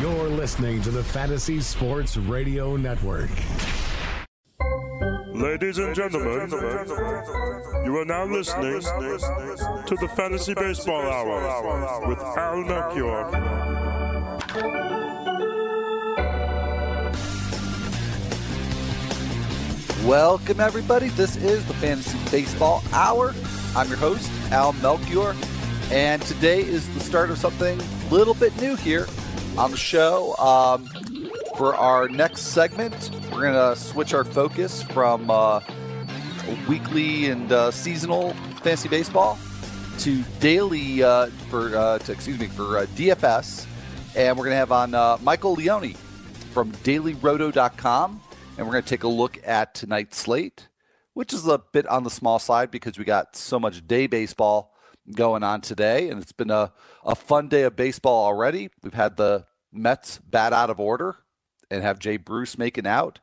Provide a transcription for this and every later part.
You're listening to the Fantasy Sports Radio Network. Ladies and gentlemen, you are now listening to the Fantasy Baseball Hour with Al Melchior. Welcome, everybody. This is the Fantasy Baseball Hour. I'm your host, Al Melchior, and today is the start of something a little bit new here on the show. For our next segment, we're going to switch our focus from weekly and seasonal fantasy baseball to daily for DFS, and we're going to have on Michael Leone from DailyRoto.com. And we're going to take a look at tonight's slate, which is a bit on the small side because we got so much day baseball going on today. And it's been a fun day of baseball already. We've had the Mets bat out of order and have Jay Bruce making out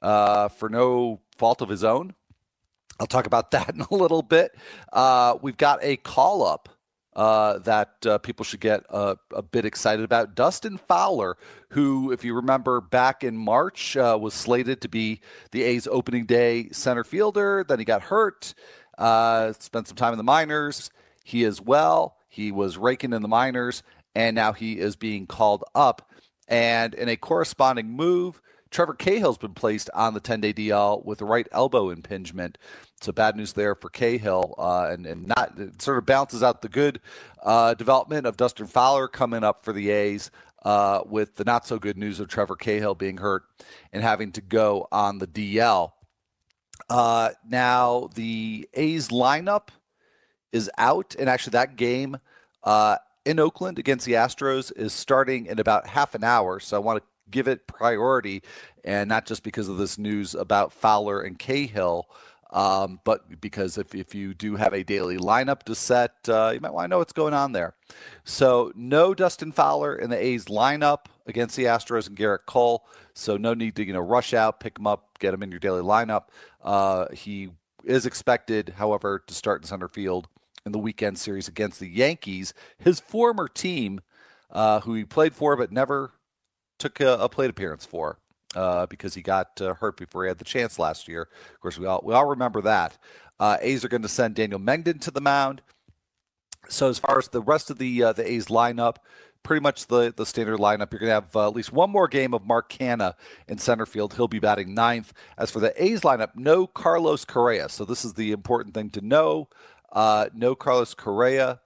for no fault of his own. I'll talk about that in a little bit. We've got a call-up that people should get a bit excited about. Dustin Fowler, who, if you remember back in March, was slated to be the A's opening day center fielder. Then he got hurt, spent some time in the minors. He is well. He was raking in the minors, and now he is being called up. And in a corresponding move, Trevor Cahill has been placed on the 10-day DL with the right elbow impingement. So bad news there for Cahill, and not it sort of balances out the good development of Dustin Fowler coming up for the A's with the not-so-good news of Trevor Cahill being hurt and having to go on the DL. Now, the A's lineup is out, and actually that game in Oakland against the Astros is starting in about half an hour, so I want to give it priority, and not just because of this news about Fowler and Cahill, but because if you do have a daily lineup to set, you might want to know what's going on there. So no Dustin Fowler in the A's lineup against the Astros and Garrett Cole, so no need to rush out, pick him up, get him in your daily lineup. He is expected, however, to start in center field in the weekend series against the Yankees, his former team, who he played for but never took a plate appearance for because he got hurt before he had the chance last year. Of course, we all remember that. A's are going to send Daniel Mengden to the mound. So as far as the rest of the A's lineup, pretty much the standard lineup. You're going to have at least one more game of Mark Canha in center field. He'll be batting ninth. As for the A's lineup, no Carlos Correa. So this is the important thing to know. No Carlos Correa,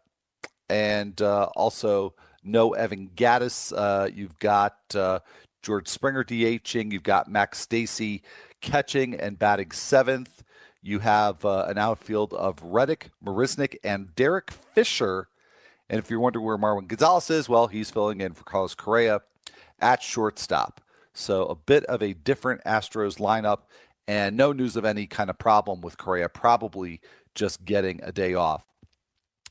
and also no Evan Gattis. You've got George Springer DHing. You've got Max Stacey catching and batting seventh. You have an outfield of Reddick, Marisnik, and Derek Fisher. And if you're wondering where Marwin Gonzalez is, well, he's filling in for Carlos Correa at shortstop. So a bit of a different Astros lineup, and no news of any kind of problem with Correa, probably just getting a day off.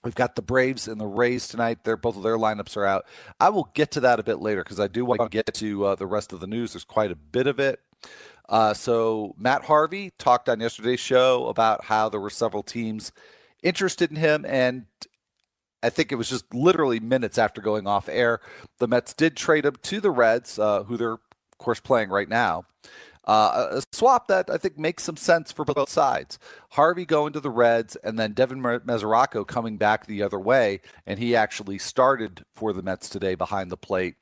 We've got the Braves and the Rays tonight. Both of their lineups are out. I will get to that a bit later because I do want to get to the rest of the news. There's quite a bit of it. So Matt Harvey talked on yesterday's show about how there were several teams interested in him, and I think it was just literally minutes after going off air, the Mets did trade him to the Reds, who they're, of course, playing right now. A swap that I think makes some sense for both sides. Harvey going to the Reds, and then Devin Mesoraco coming back the other way, and he actually started for the Mets today behind the plate.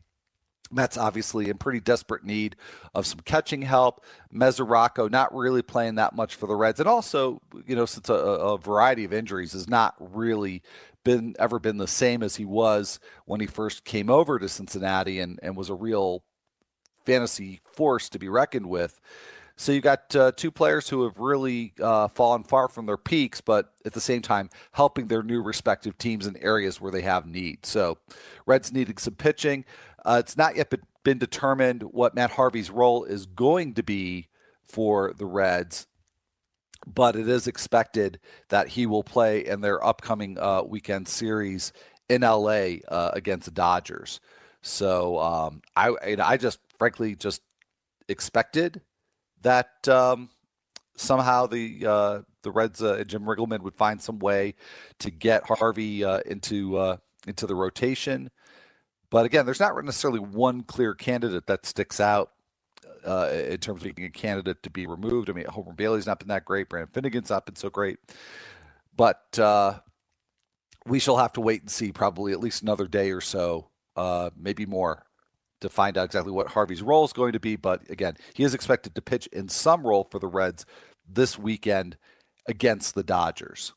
Mets obviously in pretty desperate need of some catching help. Mesoraco not really playing that much for the Reds, and also since a variety of injuries has not really ever been the same as he was when he first came over to Cincinnati and was a real fantasy force to be reckoned with. So you got two players who have really fallen far from their peaks, but at the same time helping their new respective teams in areas where they have need. So Reds needing some pitching. It's not yet been been determined what Matt Harvey's role is going to be for the Reds, but it is expected that he will play in their upcoming weekend series in LA against the Dodgers. So I just frankly just expected that somehow the Reds and Jim Riggleman would find some way to get Harvey into the rotation. But again, there's not necessarily one clear candidate that sticks out in terms of being a candidate to be removed. I mean, Homer Bailey's not been that great. Brandon Finnegan's not been so great. But we shall have to wait and see probably at least another day or so, maybe more, to find out exactly what Harvey's role is going to be. But again, he is expected to pitch in some role for the Reds this weekend against the Dodgers.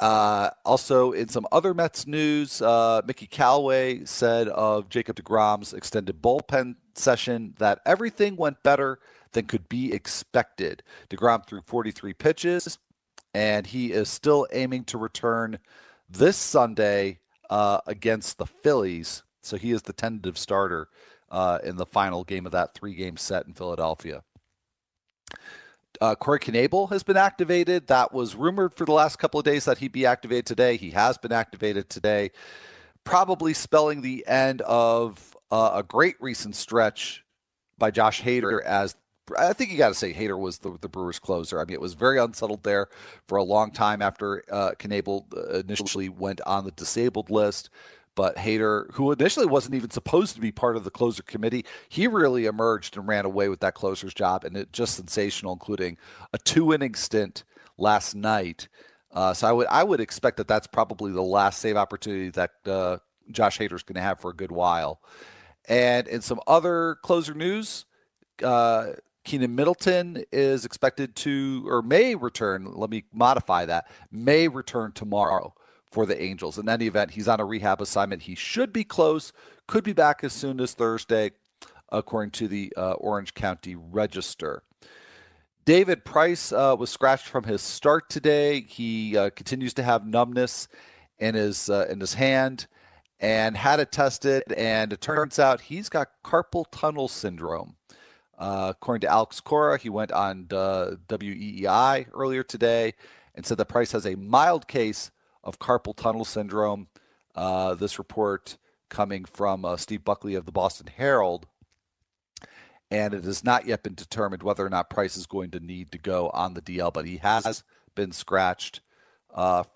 Also, in some other Mets news, Mickey Callaway said of Jacob deGrom's extended bullpen session that everything went better than could be expected. deGrom threw 43 pitches, and he is still aiming to return this Sunday against the Phillies. So he is the tentative starter in the final game of that three-game set in Philadelphia. Corey Knebel has been activated. That was rumored for the last couple of days that he'd be activated today. He has been activated today, probably spelling the end of a great recent stretch by Josh Hader. As I think you got to say, Hader was the Brewers' closer. I mean, it was very unsettled there for a long time after Knebel initially went on the disabled list. But Hader, who initially wasn't even supposed to be part of the closer committee, he really emerged and ran away with that closer's job, and it just sensational, including a 2-inning stint last night. So I would expect that that's probably the last save opportunity that Josh Hader is going to have for a good while. And in some other closer news, Keenan Middleton is expected to, or may return. Let me modify that. May return tomorrow for the Angels. In any event, he's on a rehab assignment. He should be close, could be back as soon as Thursday, according to the Orange County Register. David Price was scratched from his start today. He continues to have numbness in his hand and had it tested, and it turns out he's got carpal tunnel syndrome. According to Alex Cora, he went on WEEI earlier today and said that Price has a mild case of carpal tunnel syndrome. This report coming from Steve Buckley of the Boston Herald. And it has not yet been determined whether or not Price is going to need to go on the DL, but he has been scratched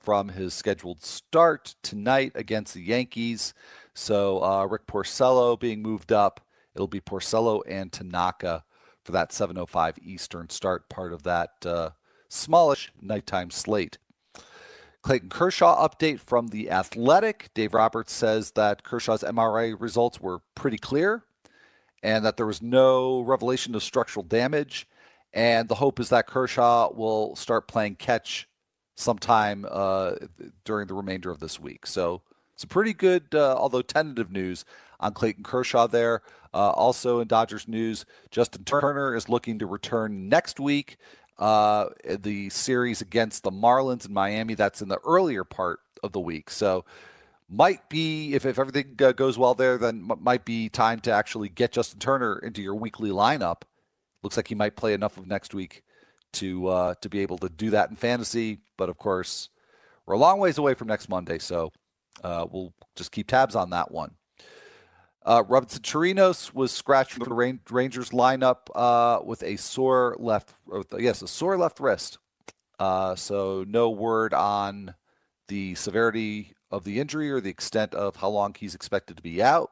from his scheduled start tonight against the Yankees. So Rick Porcello being moved up. It'll be Porcello and Tanaka for that 7:05 Eastern start, part of that smallish nighttime slate. Clayton Kershaw update from The Athletic. Dave Roberts says that Kershaw's MRA results were pretty clear and that there was no revelation of structural damage. And the hope is that Kershaw will start playing catch sometime during the remainder of this week. So it's a pretty good, although tentative, news on Clayton Kershaw there. Also in Dodgers news, Justin Turner is looking to return next week. The series against the Marlins in Miami, that's in the earlier part of the week. So might be, if everything goes well there, then might be time to actually get Justin Turner into your weekly lineup. Looks like he might play enough of next week to be able to do that in fantasy. But of course, we're a long ways away from next Monday, so we'll just keep tabs on that one. Robinson Chirinos was scratched from the Rangers lineup with a sore left wrist. So no word on the severity of the injury or the extent of how long he's expected to be out.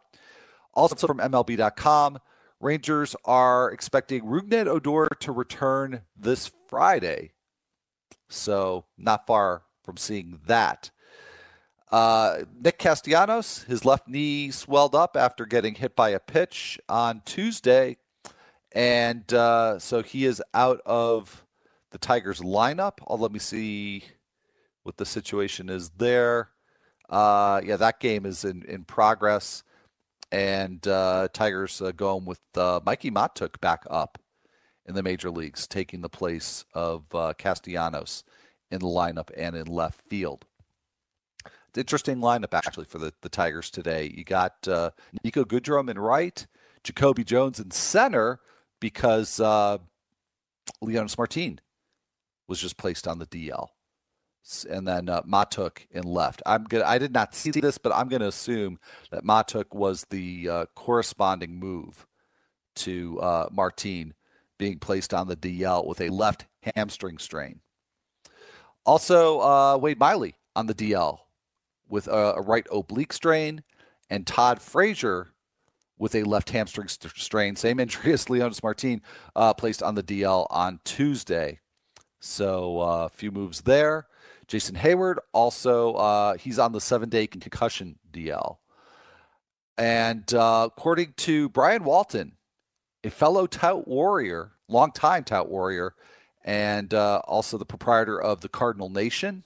Also from MLB.com, Rangers are expecting Rougned Odor to return this Friday. So not far from seeing that. Nick Castellanos, his left knee swelled up after getting hit by a pitch on Tuesday. And so he is out of the Tigers lineup. Let me see what the situation is there. That game is in progress. And Tigers going with Mikey Matuk back up in the major leagues, taking the place of Castellanos in the lineup and in left field. interesting lineup, actually, for the Tigers today. You got Nico Goodrum in right, Jacoby Jones in center, because Leonis Martin was just placed on the DL. And then Matuk in left. I did not see this, but I'm going to assume that Matuk was the corresponding move to Martin being placed on the DL with a left hamstring strain. Also, Wade Miley on the DL with a right oblique strain, and Todd Frazier with a left hamstring strain. Same injury as Leonis Martin, placed on the DL on Tuesday. So a few moves there. Jason Hayward also, he's on the 7-day concussion DL. And according to Brian Walton, a fellow Tout Warrior, longtime Tout Warrior, and also the proprietor of the Cardinal Nation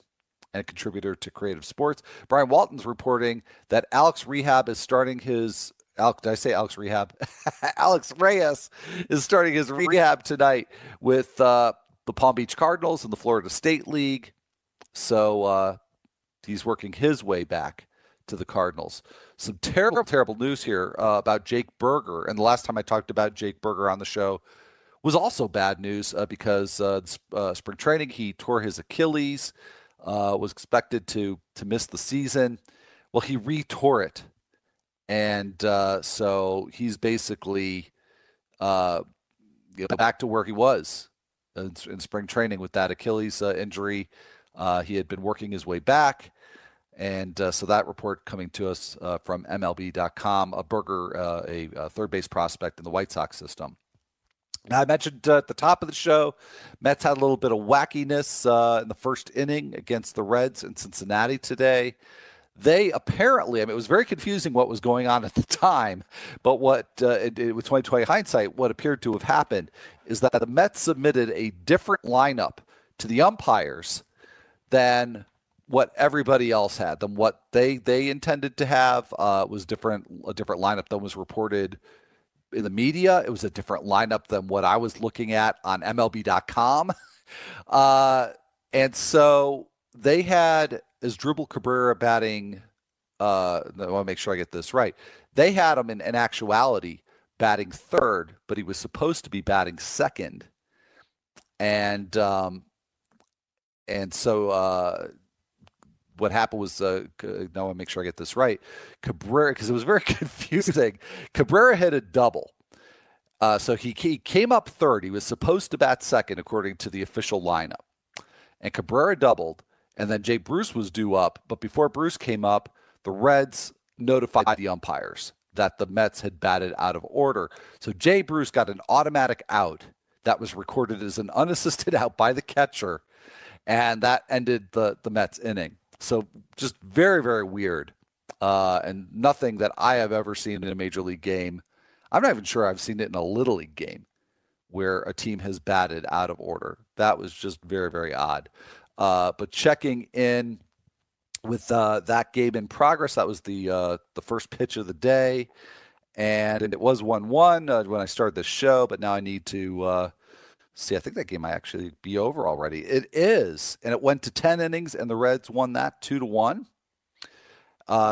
and a contributor to Creative Sports, Brian Walton's reporting that Alex Rehab is starting his... Alex Reyes is starting his rehab tonight with the Palm Beach Cardinals in the Florida State League. So he's working his way back to the Cardinals. Some terrible, terrible news here about Jake Burger. And the last time I talked about Jake Burger on the show was also bad news because spring training, he tore his Achilles, was expected to miss the season. Well, he re-tore it. And so he's basically back to where he was in spring training with that Achilles injury. He had been working his way back. And so that report coming to us from MLB.com, a third base prospect in the White Sox system. Now, I mentioned at the top of the show, Mets had a little bit of wackiness in the first inning against the Reds in Cincinnati today. They apparently, it was very confusing what was going on at the time, but what, with 2020 hindsight, what appeared to have happened is that the Mets submitted a different lineup to the umpires than what everybody else had, than what they intended to have. Was a different lineup than was reported in the media. It was a different lineup than what I was looking at on MLB.com. And so they had... Is Drubal Cabrera batting? I want to make sure I get this right. They had him in actuality batting third, but he was supposed to be batting second. And so what happened was, now I want to make sure I get this right. Cabrera, because it was very confusing. Cabrera hit a double. So he came up third. He was supposed to bat second, according to the official lineup. And Cabrera doubled. And then Jay Bruce was due up. But before Bruce came up, the Reds notified the umpires that the Mets had batted out of order. So Jay Bruce got an automatic out that was recorded as an unassisted out by the catcher. And that ended the Mets inning. So just very, very weird. And nothing that I have ever seen in a major league game. I'm not even sure I've seen it in a little league game where a team has batted out of order. That was just very, very odd. But checking in with that game in progress, that was the first pitch of the day, and it was 1-1 when I started this show, but now I need to see. I think that game might actually be over already. It is, and it went to 10 innings, and the Reds won that 2-1.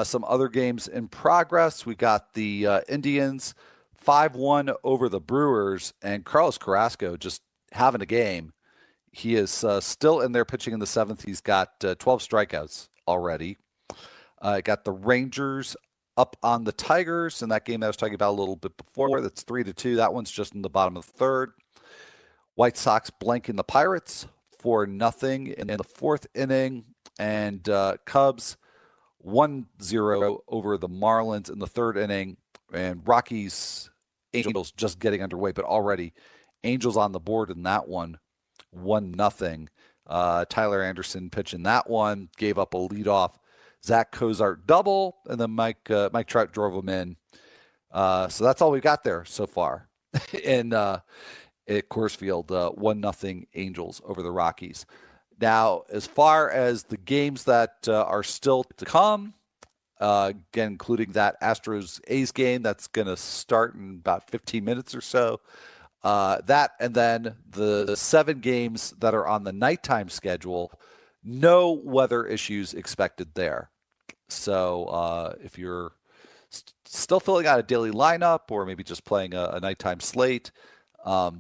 Some other games in progress. We got the Indians 5-1 over the Brewers, and Carlos Carrasco just having a game. He is still in there pitching in the seventh. He's got 12 strikeouts already. Got the Rangers up on the Tigers in that game that I was talking about a little bit before. That's 3-2. That one's just in the bottom of the third. White Sox blanking the Pirates 4-0 in the fourth inning. And Cubs 1-0 over the Marlins in the third inning. And Rockies, Angels just getting underway, but already Angels on the board in that one. 1-0. Tyler Anderson pitching that one, gave up a leadoff. Zach Cozart double, and then Mike Trout drove him in. So that's all we've got there so far. In at Coors Field, 1-0 Angels over the Rockies. Now, as far as the games that are still to come, again including that Astros-A's game that's going to start in about 15 minutes or so. That and then the 7 games that are on the nighttime schedule, no weather issues expected there. So if you're still filling out a daily lineup or maybe just playing a nighttime slate, no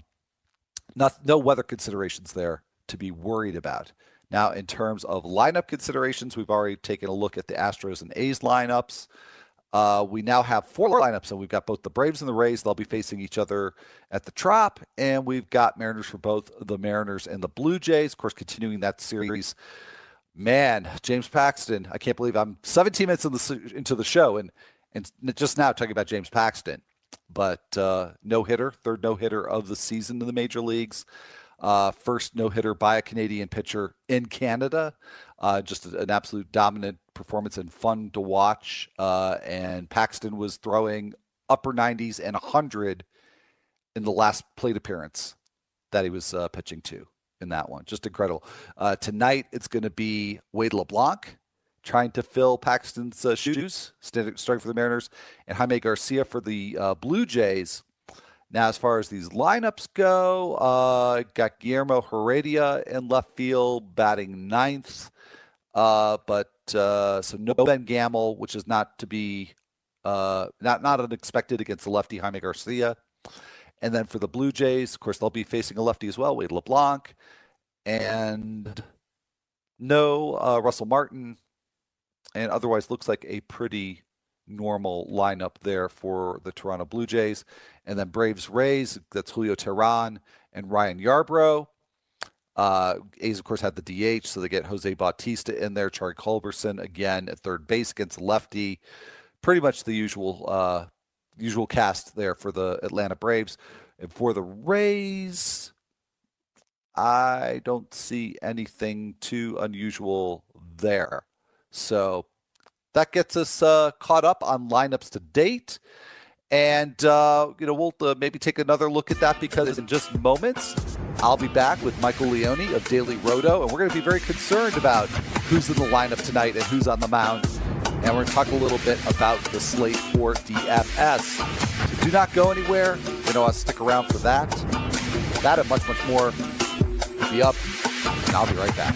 weather considerations there to be worried about. Now, in terms of lineup considerations, we've already taken a look at the Astros and A's lineups. We now have four lineups, and we've got both the Braves and the Rays. They'll be facing each other at the Trop, and we've got Mariners for both the Mariners and the Blue Jays. Of course, continuing that series, man, James Paxton, I can't believe I'm 17 minutes into the show, and just now talking about James Paxton. But no-hitter, third no-hitter of the season in the major leagues. First no-hitter by a Canadian pitcher in Canada. Just an absolute dominant performance and fun to watch. And Paxton was throwing upper 90s and 100 in the last plate appearance that he was pitching to in that one. Just incredible. Tonight, it's going to be Wade LeBlanc trying to fill Paxton's shoes, starting for the Mariners, and Jaime Garcia for the Blue Jays. Now, as far as these lineups go, got Guillermo Heredia in left field, batting ninth. So no Ben Gamel, which is not to be not unexpected against the lefty Jaime Garcia. And then for the Blue Jays, of course, they'll be facing a lefty as well, Wade LeBlanc, and no Russell Martin. And otherwise, looks like a pretty normal lineup there for the Toronto Blue Jays. And then Braves Rays, that's Julio Teheran and Ryan Yarbrough. A's, of course, had the DH, so they get Jose Bautista in there, Charlie Culberson again at third base against lefty. Pretty much the usual cast there for the Atlanta Braves. And for the Rays, I don't see anything too unusual there. So that gets us caught up on lineups to date. And, we'll maybe take another look at that, because in just moments, I'll be back with Michael Leone of Daily Roto. And we're going to be very concerned about who's in the lineup tonight and who's on the mound. And we're going to talk a little bit about the slate for DFS. So do not go anywhere. I'll stick around for that. That and much, much more. Be up, and I'll be right back.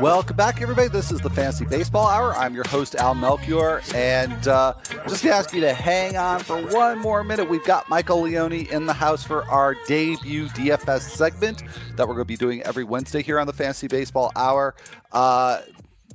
Welcome back, everybody. This is the Fantasy Baseball Hour. I'm your host, Al Melchior, and just to ask you to hang on for one more minute. We've got Michael Leone in the house for our debut DFS segment that we're going to be doing every Wednesday here on the Fantasy Baseball Hour.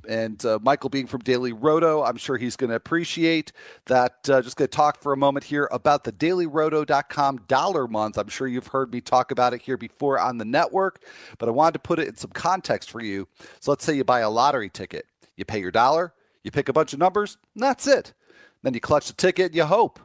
And Michael, being from Daily Roto, I'm sure he's going to appreciate that. Just going to talk for a moment here about the DailyRoto.com Dollar Month. I'm sure you've heard me talk about it here before on the network, but I wanted to put it in some context for you. So let's say you buy a lottery ticket. You pay your dollar, you pick a bunch of numbers, and that's it. Then you clutch the ticket and you hope.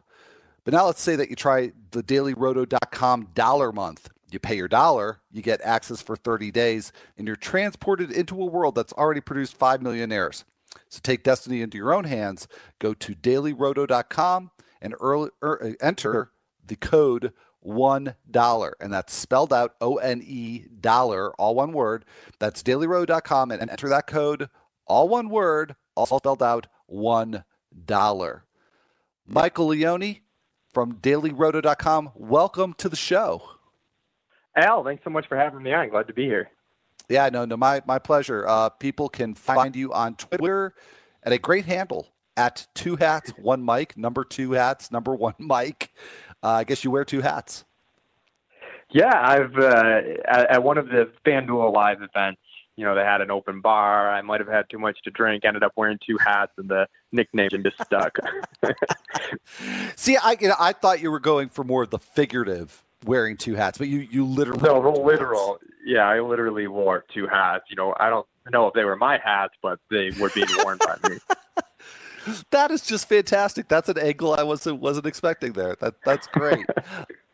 But now let's say that you try the DailyRoto.com Dollar Month. You pay your dollar, you get access for 30 days, and you're transported into a world that's already produced 5 millionaires. So take destiny into your own hands. Go to dailyroto.com and enter the code $1. And that's spelled out O-N-E, dollar, all one word. That's dailyroto.com, and enter that code, all one word, all spelled out, $1. Michael Leone from dailyroto.com, welcome to the show. Al, thanks so much for having me on. Glad to be here. Yeah, no, my pleasure. People can find you on Twitter at a great handle, at 2hats1mic, number 2hats1mic. I guess you wear 2 hats. Yeah, I've at one of the FanDuel Live events, you know, they had an open bar. I might have had too much to drink, ended up wearing two hats, and the nickname just stuck. See, I thought you were going for more of the figurative wearing two hats, but you literally... No, literal. Yeah, I literally wore two hats. You know, I don't know if they were my hats, but they were being worn by me. That is just fantastic. That's an angle I wasn't expecting there. That's great.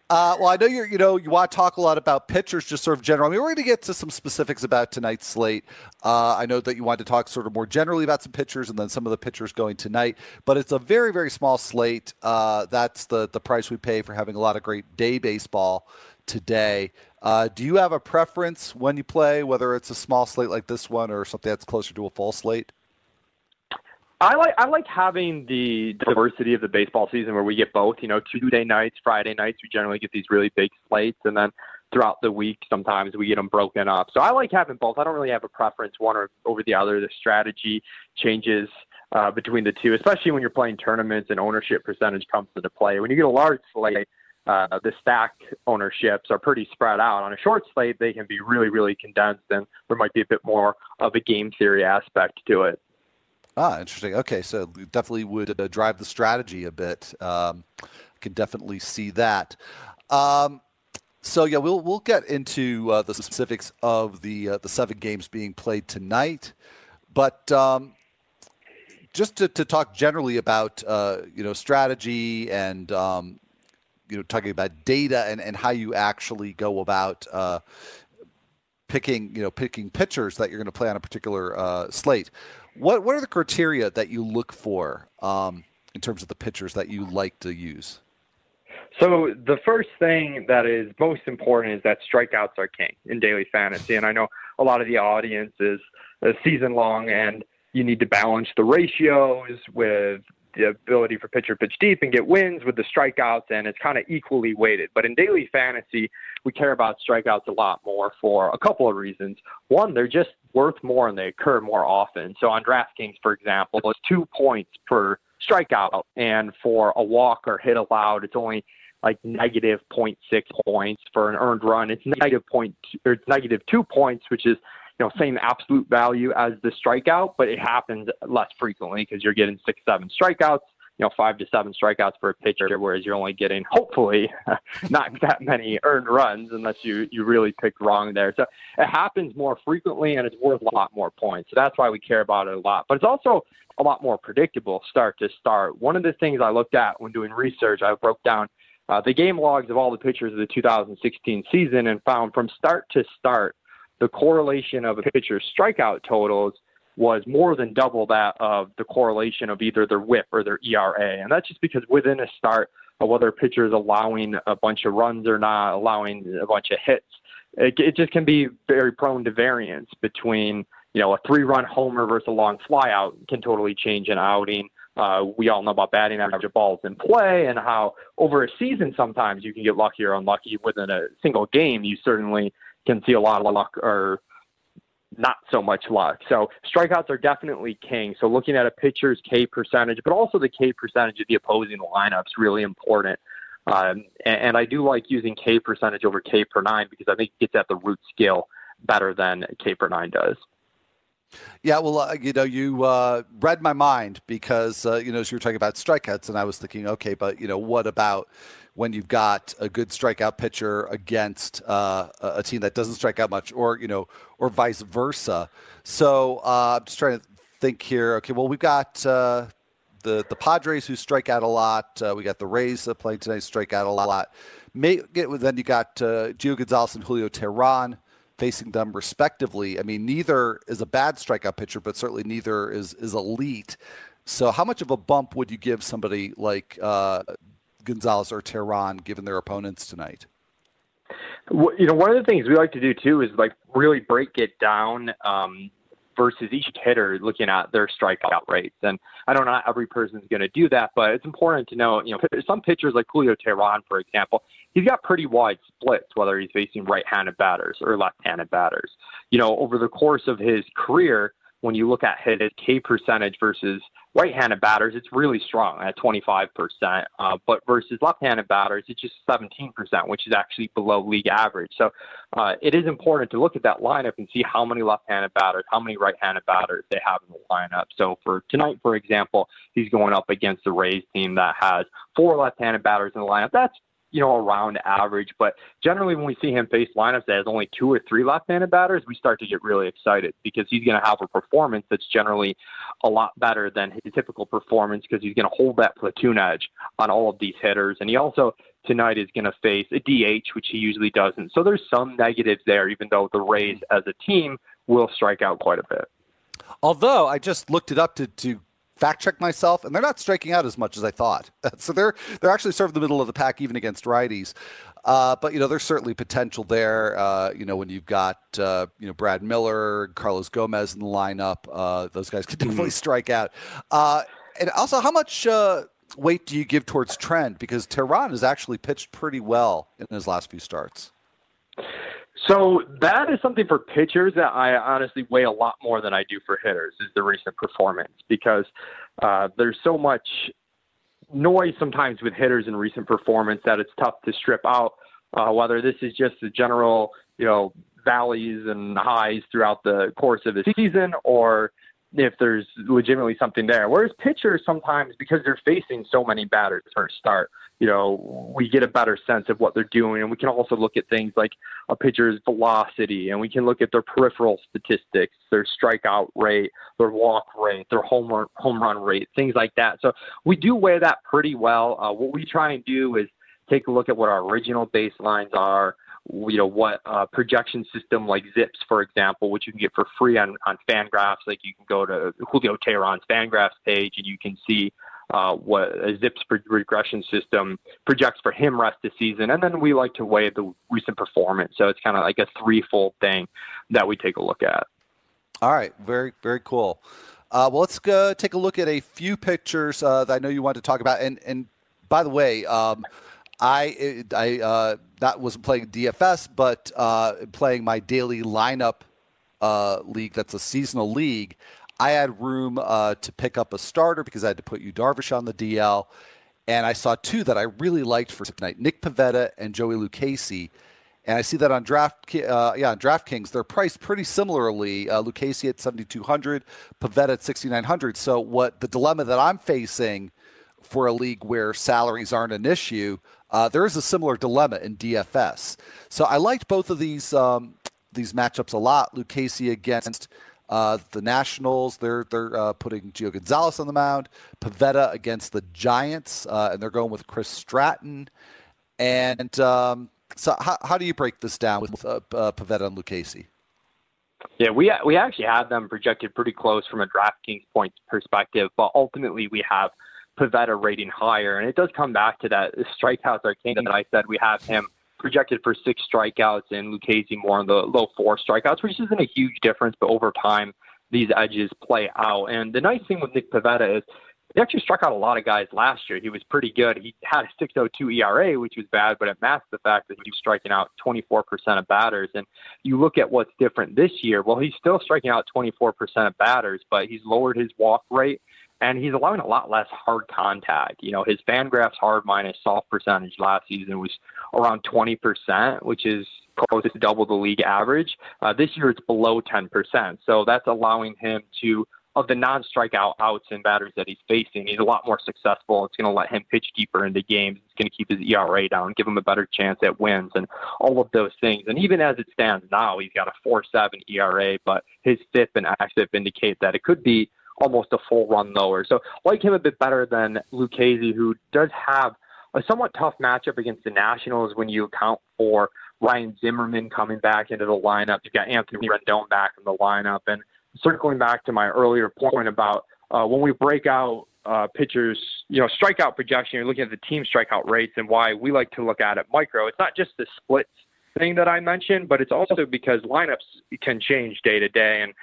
Well, I know you want to talk a lot about pitchers, just sort of general. I mean, we're going to get to some specifics about tonight's slate. I know that you wanted to talk sort of more generally about some pitchers and then some of the pitchers going tonight. But it's a very, very small slate. That's the price we pay for having a lot of great day baseball today. Do you have a preference when you play, whether it's a small slate like this one or something that's closer to a full slate? I like having the diversity of the baseball season where we get both, you know, Tuesday nights, Friday nights, we generally get these really big slates, and then throughout the week, sometimes we get them broken up. So I like having both. I don't really have a preference one or over the other. The strategy changes between the two, especially when you're playing tournaments and ownership percentage comes into play. When you get a large slate, the stack ownerships are pretty spread out. On a short slate, they can be really, really condensed, and there might be a bit more of a game theory aspect to it. Ah, interesting. Okay, so definitely would drive the strategy a bit. Can definitely see that. So yeah, we'll get into the specifics of the seven games being played tonight, but just to talk generally about strategy and talking about data and how you actually go about picking pitchers that you're going to play on a particular slate. What are the criteria that you look for in terms of the pitchers that you like to use? So the first thing that is most important is that strikeouts are king in daily fantasy. And I know a lot of the audience is season long, and you need to balance the ratios with the ability for pitcher pitch deep and get wins with the strikeouts, and it's kind of equally weighted. But in daily fantasy, we care about strikeouts a lot more for a couple of reasons. One, they're just worth more and they occur more often. So on DraftKings, for example, it's 2 points per strikeout, and for a walk or hit allowed, it's only like negative 0.6 points. For an earned run, it's negative 2 points, which is same absolute value as the strikeout, but it happens less frequently because you're getting 6-7 strikeouts, 5 to 7 strikeouts for a pitcher, whereas you're only getting, hopefully, not that many earned runs unless you really picked wrong there. So it happens more frequently, and it's worth a lot more points. So that's why we care about it a lot. But it's also a lot more predictable start to start. One of the things I looked at when doing research, I broke down the game logs of all the pitchers of the 2016 season and found from start to start, the correlation of a pitcher's strikeout totals was more than double that of the correlation of either their WHIP or their ERA. And that's just because within a start of whether a pitcher is allowing a bunch of runs or not, allowing a bunch of hits, it just can be very prone to variance between, a 3-run homer versus a long fly out can totally change an outing. We all know about batting average of balls in play and how over a season sometimes you can get lucky or unlucky. Within a single game, you certainly can see a lot of luck or not so much luck. So strikeouts are definitely king. So looking at a pitcher's K percentage, but also the K percentage of the opposing lineup is really important. And I do like using K percentage over K per nine because I think it gets at the root skill better than K per nine does. Yeah, well, you read my mind because, as you were talking about strikeouts, and I was thinking, okay, but, what about when you've got a good strikeout pitcher against a team that doesn't strike out much or vice versa? So I'm just trying to think here. Okay, well, we've got the Padres who strike out a lot. We got the Rays playing tonight, strike out a lot. Then you got Gio Gonzalez and Julio Teheran facing them respectively. I mean, neither is a bad strikeout pitcher, but certainly neither is elite. So how much of a bump would you give somebody like Gonzalez or Teheran given their opponents tonight? One of the things we like to do too is like really break it down versus each hitter looking at their strikeout rates. And I know not every person's going to do that, but it's important to know, some pitchers like Julio Teheran, for example, he's got pretty wide splits, whether he's facing right-handed batters or left-handed batters. Over the course of his career, when you look at his K percentage versus right-handed batters, it's really strong at 25%. But versus left-handed batters, it's just 17%, which is actually below league average. So it is important to look at that lineup and see how many left-handed batters, how many right-handed batters they have in the lineup. So for tonight, for example, he's going up against the Rays team that has 4 left-handed batters in the lineup. That's, you know, around average, but generally when we see him face lineups that has only 2 or 3 left-handed batters, we start to get really excited because he's going to have a performance that's generally a lot better than his typical performance because he's going to hold that platoon edge on all of these hitters. And he also tonight is going to face a DH, which he usually doesn't. So there's some negatives there, even though the Rays as a team will strike out quite a bit. Although I just looked it up to fact check myself, and they're not striking out as much as I thought. So they're actually sort of the middle of the pack, even against righties. But, you know, there's certainly potential there, you know, when you've got, you know, Brad Miller, Carlos Gomez in the lineup. Those guys could definitely strike out. And also, how much weight do you give towards trend? Because Tehran has actually pitched pretty well in his last few starts. So that is something for pitchers that I honestly weigh a lot more than I do for hitters, is the recent performance, because there's so much noise sometimes with hitters in recent performance that it's tough to strip out, whether this is just the general, you know, valleys and highs throughout the course of the season or if there's legitimately something there. Whereas pitchers sometimes, because they're facing so many batters first start, you know, we get a better sense of what they're doing. And we can also look at things like a pitcher's velocity, and we can look at their peripheral statistics, their strikeout rate, their walk rate, their home run rate, things like that. So we do weigh that pretty well. What we try and do is take a look at what our original baselines are, you know, what projection system like Zips, for example, which you can get for free on FanGraphs. Like you can go to Julio Teheran's FanGraphs page and you can see what a Zips regression system projects for him rest of season. And then we like to weigh the recent performance. So it's kind of like a threefold thing that we take a look at. All right. Very, very cool. Well, let's go take a look at a few pictures that I know you want to talk about. And by the way, I that wasn't playing DFS, but playing my daily lineup league. That's a seasonal league. I had room to pick up a starter because I had to put Yu Darvish on the DL. And I saw 2 that I really liked for tonight, Nick Pivetta and Joey Lucchesi. And I see that on DraftKings, they're priced pretty similarly. Lucchesi at $7,200, Pivetta at $6,900. So what the dilemma that I'm facing for a league where salaries aren't an issue, there is a similar dilemma in DFS. So I liked both of these matchups a lot. Lucchesi against the Nationals, they're putting Gio Gonzalez on the mound. Pivetta against the Giants, and they're going with Chris Stratton. And so how do you break this down with Pivetta and Lucchesi? Yeah, we actually had them projected pretty close from a DraftKings point perspective, but ultimately we have Pivetta rating higher, and it does come back to that strikeouts are king that I said. We have him projected for 6 strikeouts and Lucchesi more in the low 4 strikeouts, which isn't a huge difference, but over time these edges play out. And the nice thing with Nick Pivetta is he actually struck out a lot of guys last year. He was pretty good. He had a 6.02 ERA, which was bad, but it masked the fact that he was striking out 24% of batters. And you look at what's different this year. Well, he's still striking out 24% of batters, but he's lowered his walk rate, and he's allowing a lot less hard contact. You know, his FanGraphs hard minus soft percentage last season was around 20%, which is close to double the league average. This year it's below 10%. So that's allowing him to, of the non-strikeout outs and batters that he's facing, he's a lot more successful. It's going to let him pitch deeper into games. It's going to keep his ERA down, give him a better chance at wins and all of those things. And even as it stands now, he's got a 4.7 ERA, but his FIP and xFIP indicate that it could be almost a full run lower. So like him a bit better than Lucchesi, who does have a somewhat tough matchup against the Nationals when you account for Ryan Zimmerman coming back into the lineup. You've got Anthony Rendon back in the lineup. And circling back to my earlier point about when we break out pitchers, you know, strikeout projection, you're looking at the team strikeout rates and why we like to look at it micro. It's not just the splits thing that I mentioned, but it's also because lineups can change day to day, and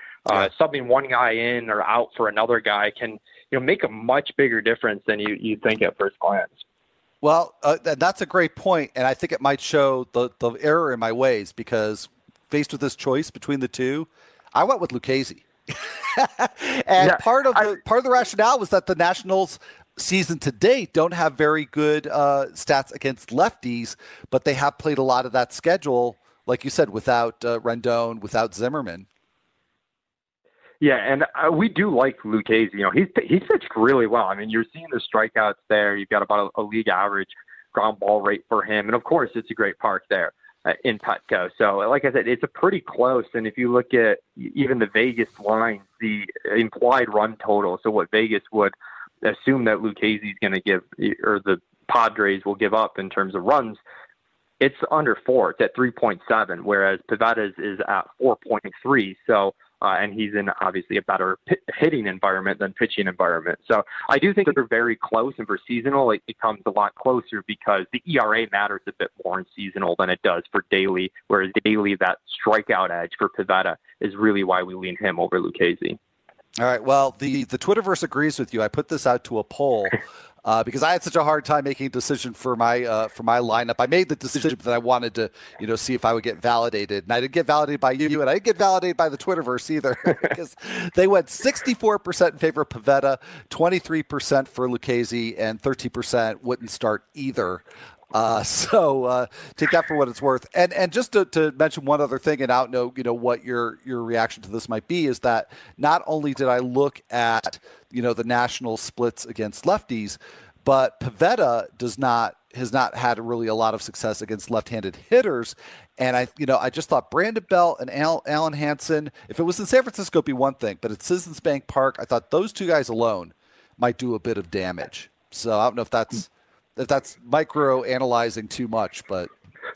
subbing one guy in or out for another guy can, you know, make a much bigger difference than you think at first glance. Well, that's a great point, and I think it might show the error in my ways, because faced with this choice between the two, I went with Lucchesi. And yeah, part of the rationale was that the Nationals season to date don't have very good stats against lefties, but they have played a lot of that schedule, like you said, without Rendon, without Zimmerman. Yeah, and we do like Lucchesi. You know, he's pitched really well. I mean, you're seeing the strikeouts there. You've got about a league average ground ball rate for him, and of course, it's a great park there in Petco. So, like I said, it's a pretty close. And if you look at even the Vegas lines, the implied run total, so what Vegas would assume that Lucchesi is going to give, or the Padres will give up in terms of runs, it's under four. It's at 3.7, whereas Pivetta's is at 4.3. So. And he's in obviously a better hitting environment than pitching environment. So I do think they're very close, and for seasonal, it becomes a lot closer because the ERA matters a bit more in seasonal than it does for daily, whereas daily, that strikeout edge for Pivetta is really why we lean him over Lucchesi. All right. Well, the Twitterverse agrees with you. I put this out to a poll because I had such a hard time making a decision for my lineup. I made the decision that I wanted to, see if I would get validated, and I didn't get validated by you, and I didn't get validated by the Twitterverse either because they went 64% in favor of Pivetta, 23% for Lucchesi, and 13% wouldn't start either. So take that for what it's worth. And just to mention one other thing, and I don't know, what your reaction to this might be, is that not only did I look at, the national splits against lefties, but Pivetta has not had really a lot of success against left-handed hitters. And I just thought Brandon Belt and Alan Hansen, if it was in San Francisco, it'd be one thing, but at Citizens Bank Park, I thought those two guys alone might do a bit of damage. So I don't know if that's micro analyzing too much, but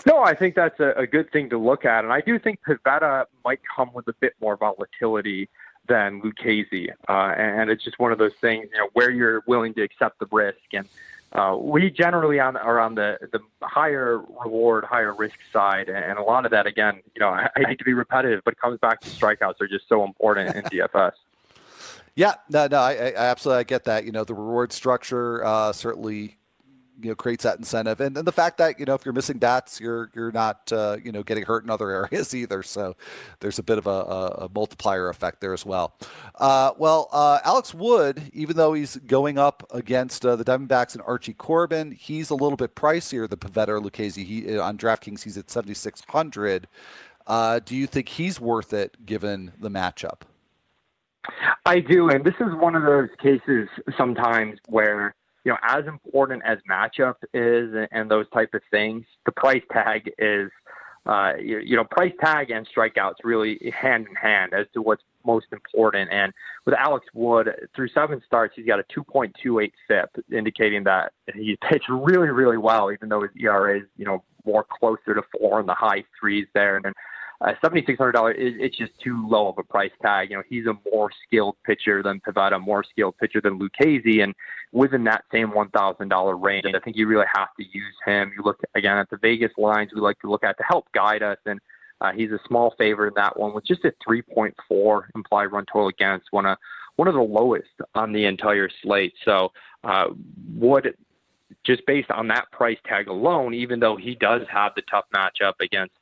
no, I think that's a good thing to look at. And I do think Pivetta might come with a bit more volatility than Lucchesi. And it's just one of those things, where you're willing to accept the risk. And we generally are on the higher reward, higher risk side. And a lot of that, again, I hate to be repetitive, but it comes back to strikeouts are just so important in DFS. Yeah, no, I absolutely, I get that. The reward structure certainly creates that incentive, and the fact that if you're missing bats, you're not getting hurt in other areas either. So there's a bit of a multiplier effect there as well. Alex Wood, even though he's going up against the Diamondbacks and Archie Corbin, he's a little bit pricier than Pivetta or Lucchesi. He on DraftKings he's at 7,600. Do you think he's worth it given the matchup? I do, and this is one of those cases sometimes where, as important as matchup is and those type of things, the price tag is, price tag and strikeouts really hand in hand as to what's most important. And with Alex Wood, through 7 starts, he's got a 2.28 FIP, indicating that he's pitched really, really well, even though his ERA is, more closer to 4 in the high 3s there. And then $7,600, it's just too low of a price tag. He's a more skilled pitcher than Pivetta, more skilled pitcher than Lucchesi, and within that same $1,000 range, I think you really have to use him. You look, again, at the Vegas lines we like to look at to help guide us, and he's a small favorite in that one with just a 3.4 implied run total against, one of the lowest on the entire slate. So just based on that price tag alone, even though he does have the tough matchup against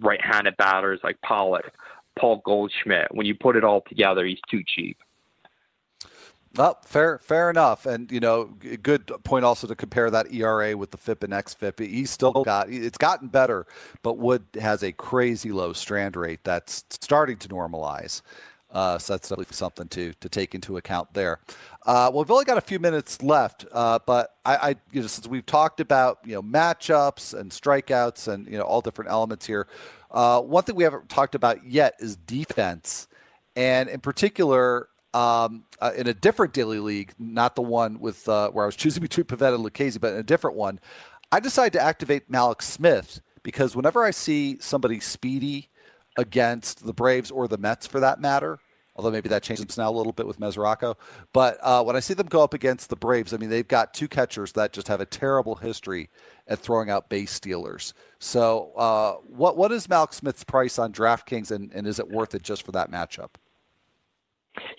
right-handed batters like Pollock, Paul Goldschmidt, when you put it all together, he's too cheap. Well, fair enough. And, good point also to compare that ERA with the FIP and XFIP. He's still it's gotten better, but Wood has a crazy low strand rate that's starting to normalize. So that's definitely something to take into account there. We've only got a few minutes left, but I since we've talked about matchups and strikeouts and all different elements here, one thing we haven't talked about yet is defense, and in particular in a different daily league, not the one with where I was choosing between Pivetta and Lucchesi, but in a different one, I decided to activate Malik Smith because whenever I see somebody speedy against the Braves or the Mets for that matter, although maybe that changes now a little bit with Mesoraco. But when I see them go up against the Braves, they've got two catchers that just have a terrible history at throwing out base stealers. So what is Malik Smith's price on DraftKings, and is it worth it just for that matchup?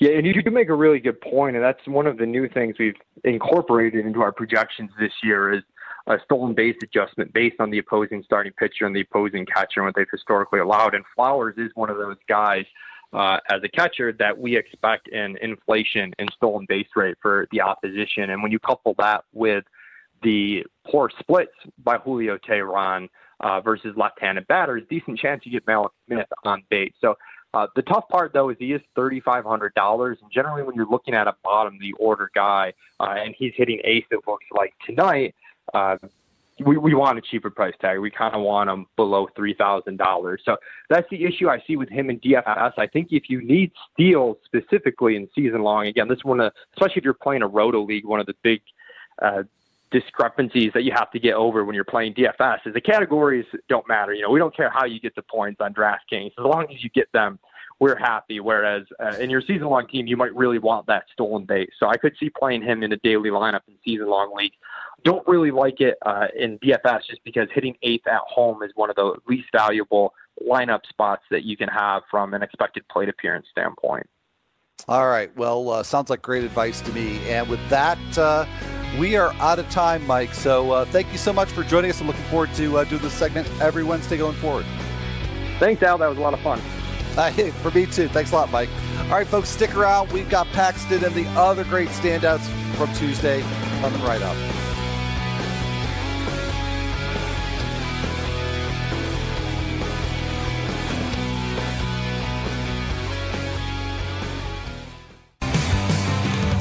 Yeah, and you do make a really good point, and that's one of the new things we've incorporated into our projections this year is a stolen base adjustment based on the opposing starting pitcher and the opposing catcher and what they've historically allowed. And Flowers is one of those guys as a catcher that we expect an inflation in stolen base rate for the opposition. And when you couple that with the poor splits by Julio Teheran versus left-handed batters, decent chance you get minutes on base. So the tough part, though, is he is $3,500. And generally, when you're looking at a bottom-of-the-order guy, and he's hitting ace, it looks like tonight, we want a cheaper price tag. We kind of want him below $3,000. So that's the issue I see with him in DFS. I think if you need steals specifically in season long, again, this one, especially if you're playing a roto league, one of the big discrepancies that you have to get over when you're playing DFS is the categories don't matter. You know, we don't care how you get the points on DraftKings. As long as you get them, we're happy. Whereas in your season long team, you might really want that stolen base. So I could see playing him in a daily lineup in season long league. Don't really like it in DFS just because hitting eighth at home is one of the least valuable lineup spots that you can have from an expected plate appearance standpoint. All right. Well, sounds like great advice to me. And with that, we are out of time, Mike. So thank you so much for joining us. I'm looking forward to doing this segment every Wednesday going forward. Thanks, Al. That was a lot of fun. For me, too. Thanks a lot, Mike. All right, folks, stick around. We've got Paxton and the other great standouts from Tuesday coming right up.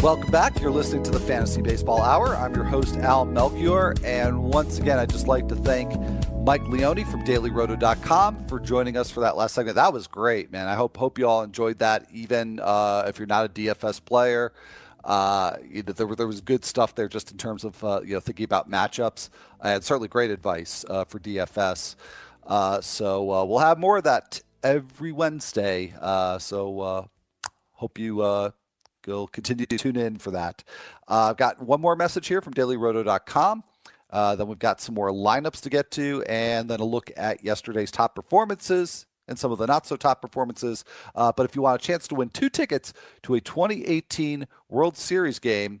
Welcome back. You're listening to the Fantasy Baseball Hour. I'm your host, Al Melchior. And once again, I'd just like to thank Mike Leone from DailyRoto.com for joining us for that last segment. That was great, man. I hope you all enjoyed that, even if you're not a DFS player. There was good stuff there just in terms of thinking about matchups, and certainly great advice for DFS. So we'll have more of that every Wednesday. So hope you... You'll continue to tune in for that. I've got one more message here from dailyroto.com. Then we've got some more lineups to get to, and then a look at yesterday's top performances and some of the not-so-top performances. But if you want a chance to win 2 tickets to a 2018 World Series game,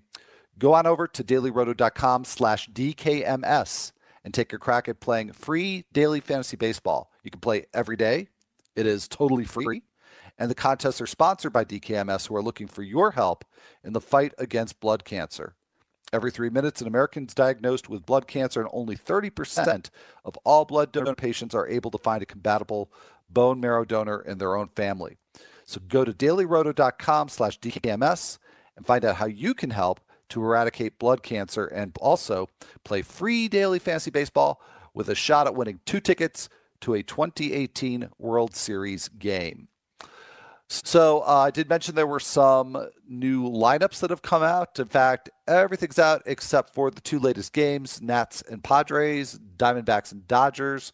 go on over to dailyroto.com/DKMS and take a crack at playing free daily fantasy baseball. You can play every day. It is totally free. And the contests are sponsored by DKMS, who are looking for your help in the fight against blood cancer. Every 3 minutes, an American is diagnosed with blood cancer, and only 30% of all blood donor patients are able to find a compatible bone marrow donor in their own family. So go to dailyroto.com/DKMS and find out how you can help to eradicate blood cancer, and also play free daily fantasy baseball with a shot at winning 2 tickets to a 2018 World Series game. So I did mention there were some new lineups that have come out. In fact, everything's out except for the 2 latest games, Nats and Padres, Diamondbacks and Dodgers.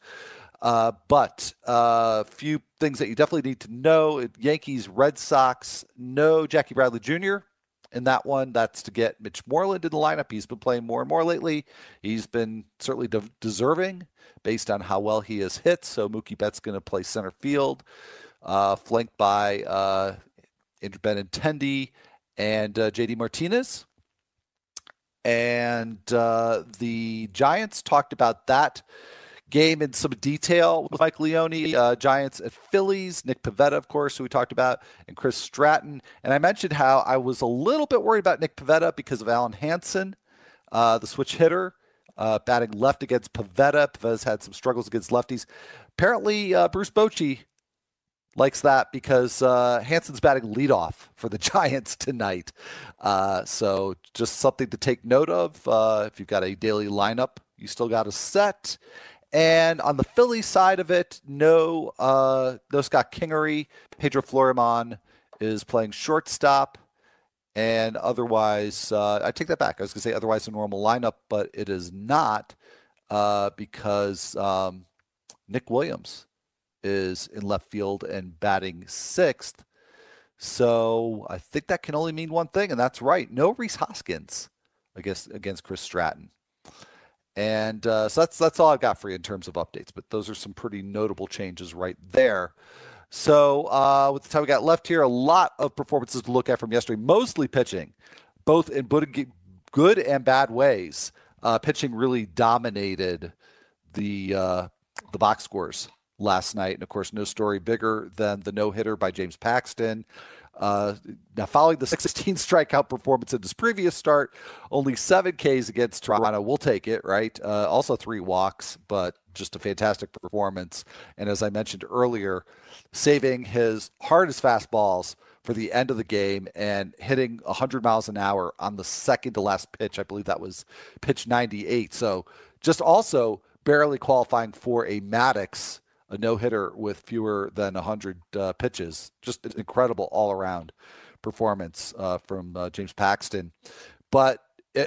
But a few things that you definitely need to know. Yankees, Red Sox, no Jackie Bradley Jr. in that one. That's to get Mitch Moreland in the lineup. He's been playing more and more lately. He's been certainly deserving based on how well he has hit. So Mookie Betts going to play center field. Flanked by Andrew Benintendi and J.D. Martinez. And the Giants talked about that game in some detail with Mike Leone. Giants at Phillies, Nick Pivetta, of course, who we talked about, and Chris Stratton. And I mentioned how I was a little bit worried about Nick Pivetta because of Alan Hansen, the switch hitter, batting left against Pivetta. Pivetta's had some struggles against lefties. Apparently, Bruce Bochy likes that because Hansen's batting leadoff for the Giants tonight. So just something to take note of. If you've got a daily lineup, you still got a set. And on the Philly side of it, no Scott Kingery. Pedro Florimon is playing shortstop. And otherwise, I take that back. I was going to say otherwise a normal lineup, but it is not because Nick Williams is in left field and batting sixth. So I think that can only mean one thing, and that's right. No Rhys Hoskins, I guess, against Chris Stratton. And so that's all I've got for you in terms of updates, but those are some pretty notable changes right there. So with the time we got left here, a lot of performances to look at from yesterday, mostly pitching, both in good and bad ways. Pitching really dominated the box scores last night. And, of course, no story bigger than the no-hitter by James Paxton. Now, following the 16 strikeout performance in his previous start, only 7 Ks against Toronto. We'll take it, right? Also 3 walks, but just a fantastic performance. And as I mentioned earlier, saving his hardest fastballs for the end of the game and hitting 100 miles an hour on the second to last pitch. I believe that was pitch 98. So just also barely qualifying for a Maddox, a no-hitter with fewer than 100 pitches. Just an incredible all-around performance from James Paxton. But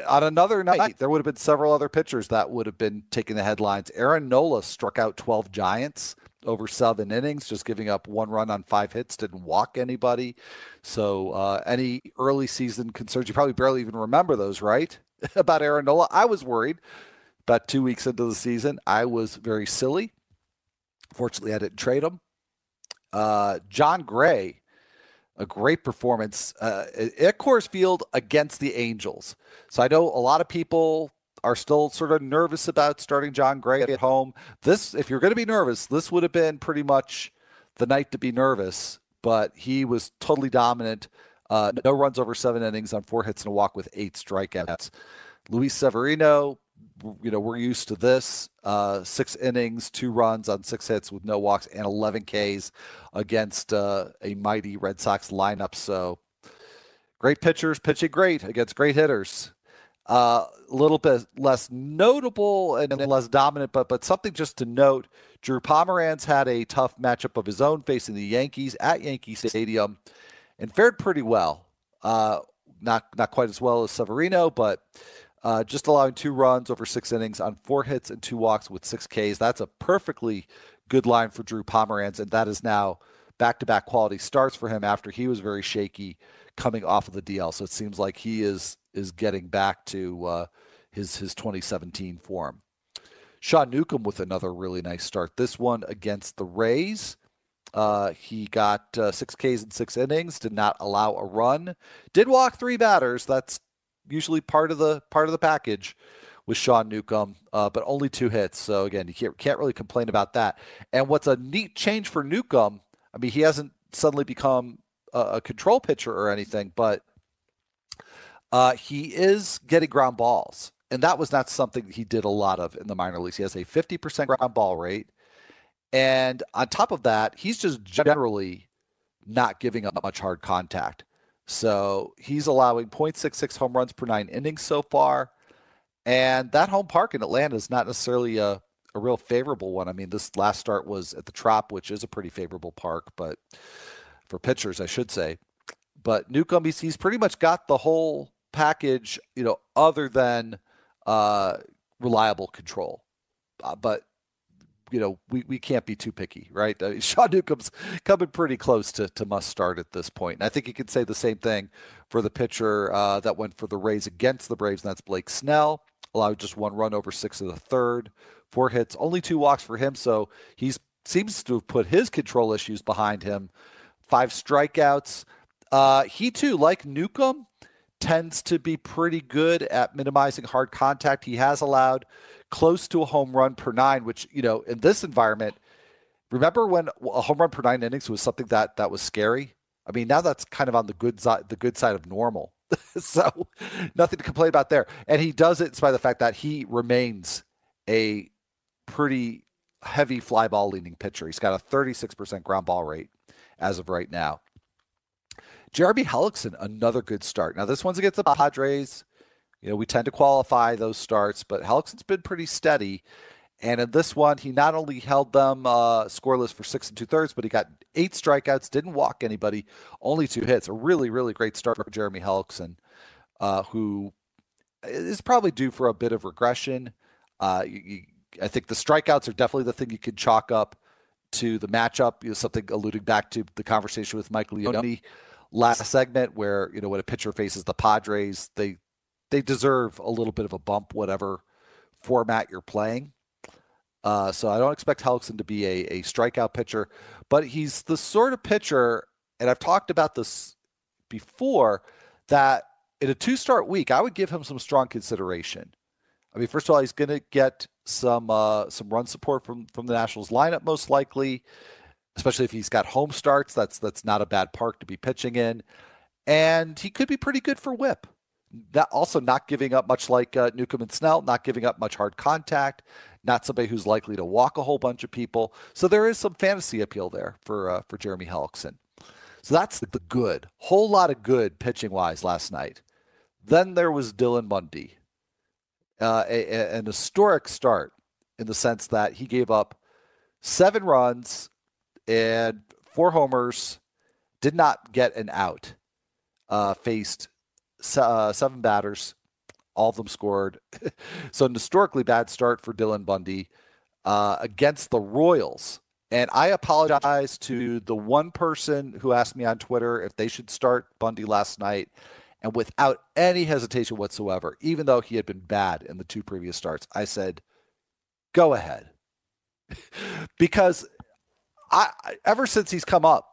on another night, there would have been several other pitchers that would have been taking the headlines. Aaron Nola struck out 12 Giants over 7 innings, just giving up 1 run on 5 hits, didn't walk anybody. So any early season concerns, you probably barely even remember those, right, about Aaron Nola. I was worried about 2 weeks into the season. I was very silly. Fortunately, I didn't trade him. John Gray, a great performance at Coors Field against the Angels. So I know a lot of people are still sort of nervous about starting John Gray at home. This, if you're going to be nervous, this would have been pretty much the night to be nervous. But he was totally dominant. No runs over 7 innings on 4 hits and a walk with 8 strikeouts. Luis Severino, you know, we're used to this. 6 innings, 2 runs on 6 hits with no walks and 11 Ks against a mighty Red Sox lineup. So great pitchers pitching great against great hitters. A little bit less notable and less dominant, but something just to note. Drew Pomeranz had a tough matchup of his own facing the Yankees at Yankee Stadium and fared pretty well. Not quite as well as Severino, but just allowing 2 runs over 6 innings on 4 hits and 2 walks with 6 Ks. That's a perfectly good line for Drew Pomeranz, and that is now back-to-back quality starts for him after he was very shaky coming off of the DL. So it seems like he is getting back to his 2017 form. Sean Newcomb with another really nice start. This one against the Rays. He got 6 Ks in 6 innings, did not allow a run, did walk 3 batters. That's usually part of the package with Sean Newcomb, but only 2 hits. So again, you can't really complain about that. And what's a neat change for Newcomb, I mean, he hasn't suddenly become a control pitcher or anything, but he is getting ground balls. And that was not something he did a lot of in the minor leagues. He has a 50% ground ball rate. And on top of that, he's just generally not giving up much hard contact. So he's allowing 0.66 home runs per 9 innings so far. And that home park in Atlanta is not necessarily a real favorable one. I mean, this last start was at the Trop, which is a pretty favorable park, but for pitchers, I should say. But Newcomb, he's pretty much got the whole package, you know, other than reliable control. But, you know, we can't be too picky, right? I mean, Sean Newcomb's coming pretty close to must start at this point. And I think you could say the same thing for the pitcher that went for the Rays against the Braves, and that's Blake Snell. Allowed just 1 run over 6 of the third, 4 hits, only 2 walks for him. So he seems to have put his control issues behind him. 5 strikeouts. He too, like Newcomb, tends to be pretty good at minimizing hard contact. He has allowed close to a home run per 9, which, you know, in this environment, remember when a home run per 9 innings was something that was scary? I mean, now that's kind of on the good side of normal. So nothing to complain about there. And he does it despite the fact that he remains a pretty heavy fly ball leaning pitcher. He's got a 36% ground ball rate as of right now. Jeremy Hellickson, another good start. Now, this one's against the Padres. You know, we tend to qualify those starts, but Hellickson's been pretty steady. And in this one, he not only held them scoreless for 6 2/3, but he got 8 strikeouts, didn't walk anybody, only 2 hits. A really, really great start for Jeremy Hellickson, who is probably due for a bit of regression. I think the strikeouts are definitely the thing you could chalk up to the matchup, you know, something alluding back to the conversation with Michael Leone last segment where, you know, when a pitcher faces the Padres, they deserve a little bit of a bump, whatever format you're playing. So I don't expect Hellickson to be a strikeout pitcher, but he's the sort of pitcher, and I've talked about this before, that in a 2-start week, I would give him some strong consideration. I mean, first of all, he's going to get some run support from the Nationals lineup, most likely, especially if he's got home starts. That's not a bad park to be pitching in. And he could be pretty good for whip. That also not giving up much, like Newcomb and Snell, not giving up much hard contact, not somebody who's likely to walk a whole bunch of people. So there is some fantasy appeal there for Jeremy Hellickson. So that's the good, whole lot of good pitching-wise last night. Then there was Dylan Mundy, an historic start in the sense that he gave up 7 runs and 4 homers, did not get an out, faced 7 batters, all of them scored. So an historically bad start for Dylan Bundy against the Royals. And I apologize to the one person who asked me on Twitter if they should start Bundy last night. And without any hesitation whatsoever, even though he had been bad in the 2 previous starts, I said, go ahead. Because ever since he's come up,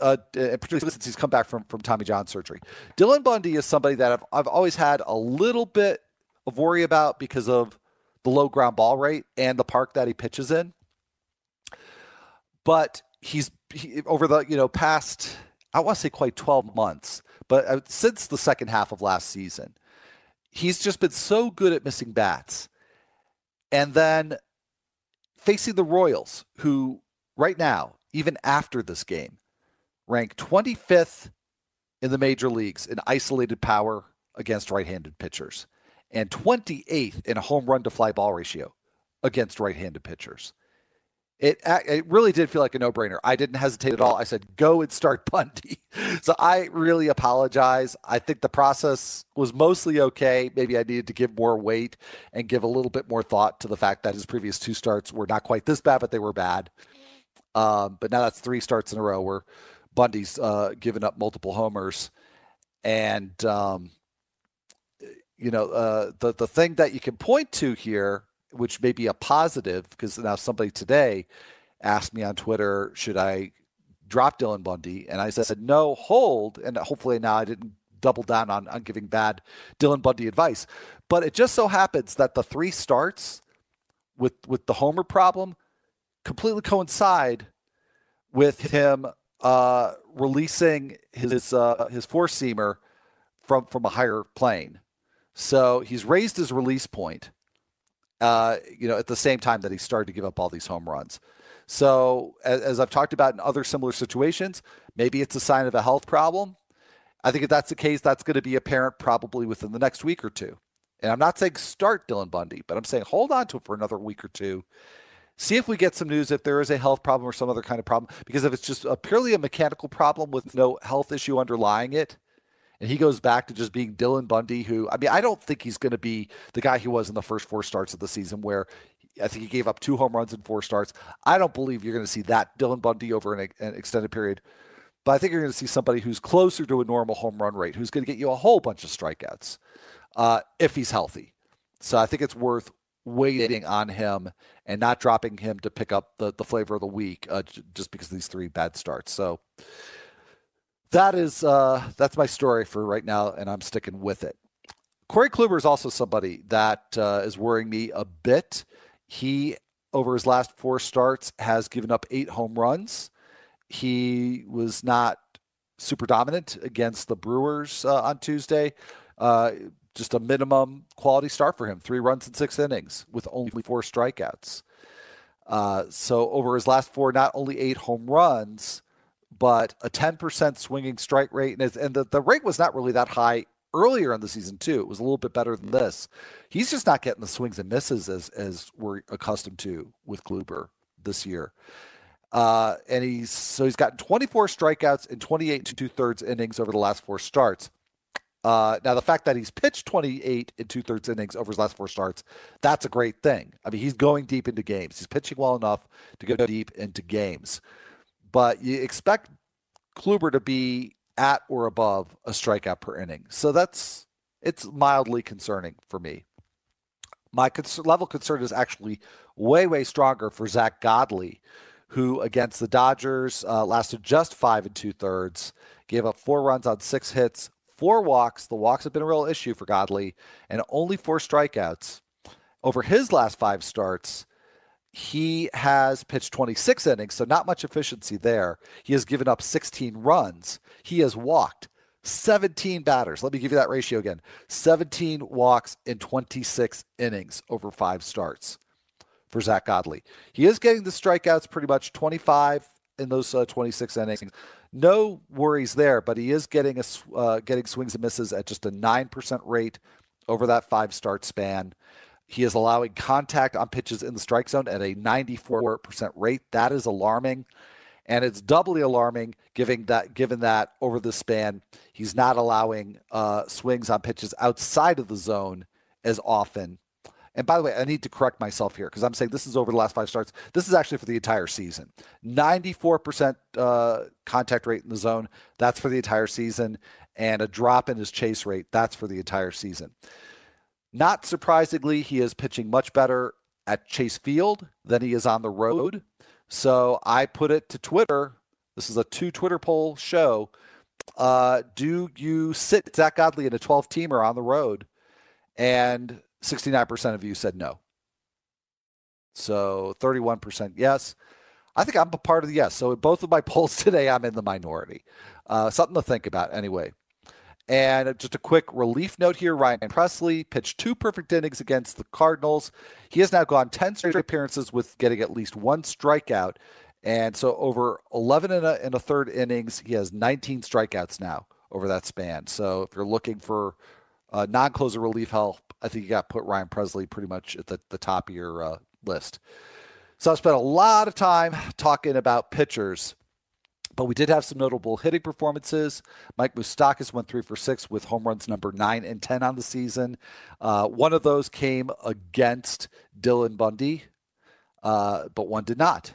and particularly since he's come back from Tommy John surgery, Dylan Bundy is somebody that I've always had a little bit of worry about because of the low ground ball rate and the park that he pitches in. But he's over the past, I want to say quite 12 months, but since the second half of last season, he's just been so good at missing bats. And then facing the Royals, who right now, even after this game, ranked 25th in the major leagues in isolated power against right-handed pitchers and 28th in a home run to fly ball ratio against right-handed pitchers. It really did feel like a no-brainer. I didn't hesitate at all. I said, go and start Bundy. So I really apologize. I think the process was mostly okay. Maybe I needed to give more weight and give a little bit more thought to the fact that his previous 2 starts were not quite this bad, but they were bad. But now that's 3 starts in a row where Bundy's given up multiple homers. And, the thing that you can point to here, which may be a positive, because now somebody today asked me on Twitter, should I drop Dylan Bundy? And I said, no, hold. And hopefully now I didn't double down on giving bad Dylan Bundy advice. But it just so happens that the 3 starts with the homer problem completely coincide with him releasing his 4-seamer from a higher plane. So he's raised his release point, at the same time that he started to give up all these home runs. So as I've talked about in other similar situations, maybe it's a sign of a health problem. I think if that's the case, that's going to be apparent probably within the next week or 2. And I'm not saying start Dylan Bundy, but I'm saying hold on to it for another week or 2. See if we get some news if there is a health problem or some other kind of problem. Because if it's just purely a mechanical problem with no health issue underlying it, and he goes back to just being Dylan Bundy, who, I mean, I don't think he's going to be the guy he was in the first 4 starts of the season where I think he gave up 2 home runs in 4 starts. I don't believe you're going to see that Dylan Bundy over an extended period. But I think you're going to see somebody who's closer to a normal home run rate, who's going to get you a whole bunch of strikeouts if he's healthy. So I think it's worth waiting on him and not dropping him to pick up the flavor of the week just because of these 3 bad starts. So that's my story for right now, and I'm sticking with it. Corey Kluber is also somebody that is worrying me a bit. He, over his last 4 starts, has given up 8 home runs. He was not super dominant against the Brewers on Tuesday. Just a minimum quality start for him. 3 runs in 6 innings with only 4 strikeouts. So over his last 4, not only 8 home runs, but a 10% swinging strike rate. And the rate was not really that high earlier in the season too. It was a little bit better than this. He's just not getting the swings and misses as we're accustomed to with Kluber this year. And he's gotten 24 strikeouts in 28 to 2/3 innings over the last four starts. Now, the fact that he's pitched 28 and 2/3 innings over his last four starts, that's a great thing. I mean, he's going deep into games. He's pitching well enough to go deep into games. But you expect Kluber to be at or above a strikeout per inning. So it's mildly concerning for me. My level of concern is actually way, way stronger for Zach Godley, who against the Dodgers lasted just 5 2/3, gave up 4 runs on 6 hits, 4 walks. The walks have been a real issue for Godley, and only 4 strikeouts. Over his last 5 starts, he has pitched 26 innings, so not much efficiency there. He has given up 16 runs. He has walked 17 batters. Let me give you that ratio again. 17 walks in 26 innings over 5 starts for Zach Godley. He is getting the strikeouts, pretty much 25 in those 26 innings. No worries there, but he is getting getting swings and misses at just a 9% rate over that 5-start span. He is allowing contact on pitches in the strike zone at a 94% rate. That is alarming, and it's doubly alarming given that over the span, he's not allowing swings on pitches outside of the zone as often. And by the way, I need to correct myself here because I'm saying this is over the last 5 starts. This is actually for the entire season. 94% contact rate in the zone. That's for the entire season. And a drop in his chase rate. That's for the entire season. Not surprisingly, he is pitching much better at Chase Field than he is on the road. So I put it to Twitter. This is a 2 Twitter poll show. Do you sit Zach Godley in a 12-teamer on the road? And 69% of you said no. So 31% yes. I think I'm a part of the yes. So in both of my polls today, I'm in the minority. Something to think about anyway. And just a quick relief note here. Ryan Presley pitched 2 perfect innings against the Cardinals. He has now gone 10 straight appearances with getting at least 1 strikeout. And so over 11 and a third innings, he has 19 strikeouts now over that span. So if you're looking for non-closer relief help, I think you got to put Ryan Presley pretty much at the top of your list. So I've spent a lot of time talking about pitchers, but we did have some notable hitting performances. Mike Moustakas went 3 for 6 with home runs number 9 and 10 on the season. One of those came against Dylan Bundy, but one did not.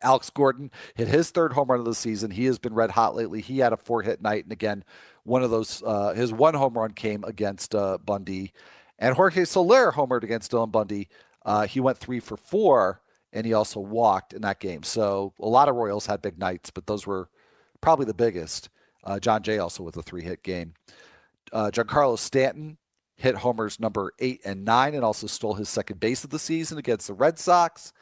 Alex Gordon hit his 3rd home run of the season. He has been red hot lately. He had a 4-hit night. And again, one of those, his 1 home run came against Bundy. And Jorge Soler homered against Dylan Bundy. He went 3 for 4, and he also walked in that game. So a lot of Royals had big nights, but those were probably the biggest. John Jay also with a 3-hit game. Giancarlo Stanton hit homers number 8 and 9 and also stole his 2nd base of the season against the Red Sox.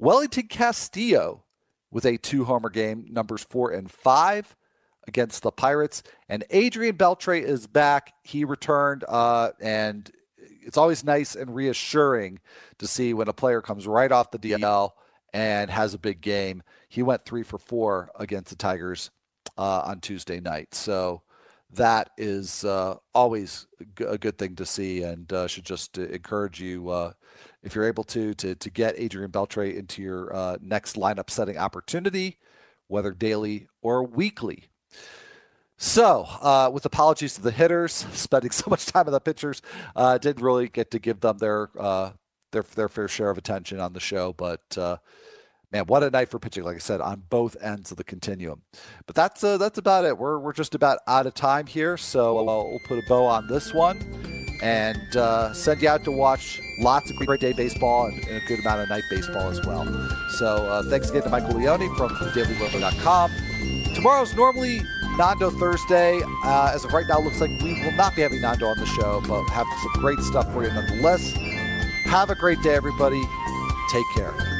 Wellington Castillo with a 2-homer game, numbers 4 and 5 against the Pirates. And Adrian Beltre is back. He returned, and it's always nice and reassuring to see when a player comes right off the DL and has a big game. He went 3 for 4 against the Tigers on Tuesday night. So that is always a good thing to see, and should just encourage you if you're able to get Adrian Beltre into your next lineup setting opportunity, whether daily or weekly. So with apologies to the hitters, spending so much time on the pitchers, didn't really get to give them their fair share of attention on the show, but man, what a night for pitching, like I said, on both ends of the continuum. But that's about it. We're just about out of time here, so we'll put a bow on this one and send you out to watch lots of great day baseball and a good amount of night baseball as well. So thanks again to Michael Leone from DailyRoto.com. Tomorrow's normally Nando Thursday. As of right now, it looks like we will not be having Nando on the show, but have some great stuff for you nonetheless. Have a great day, everybody. Take care.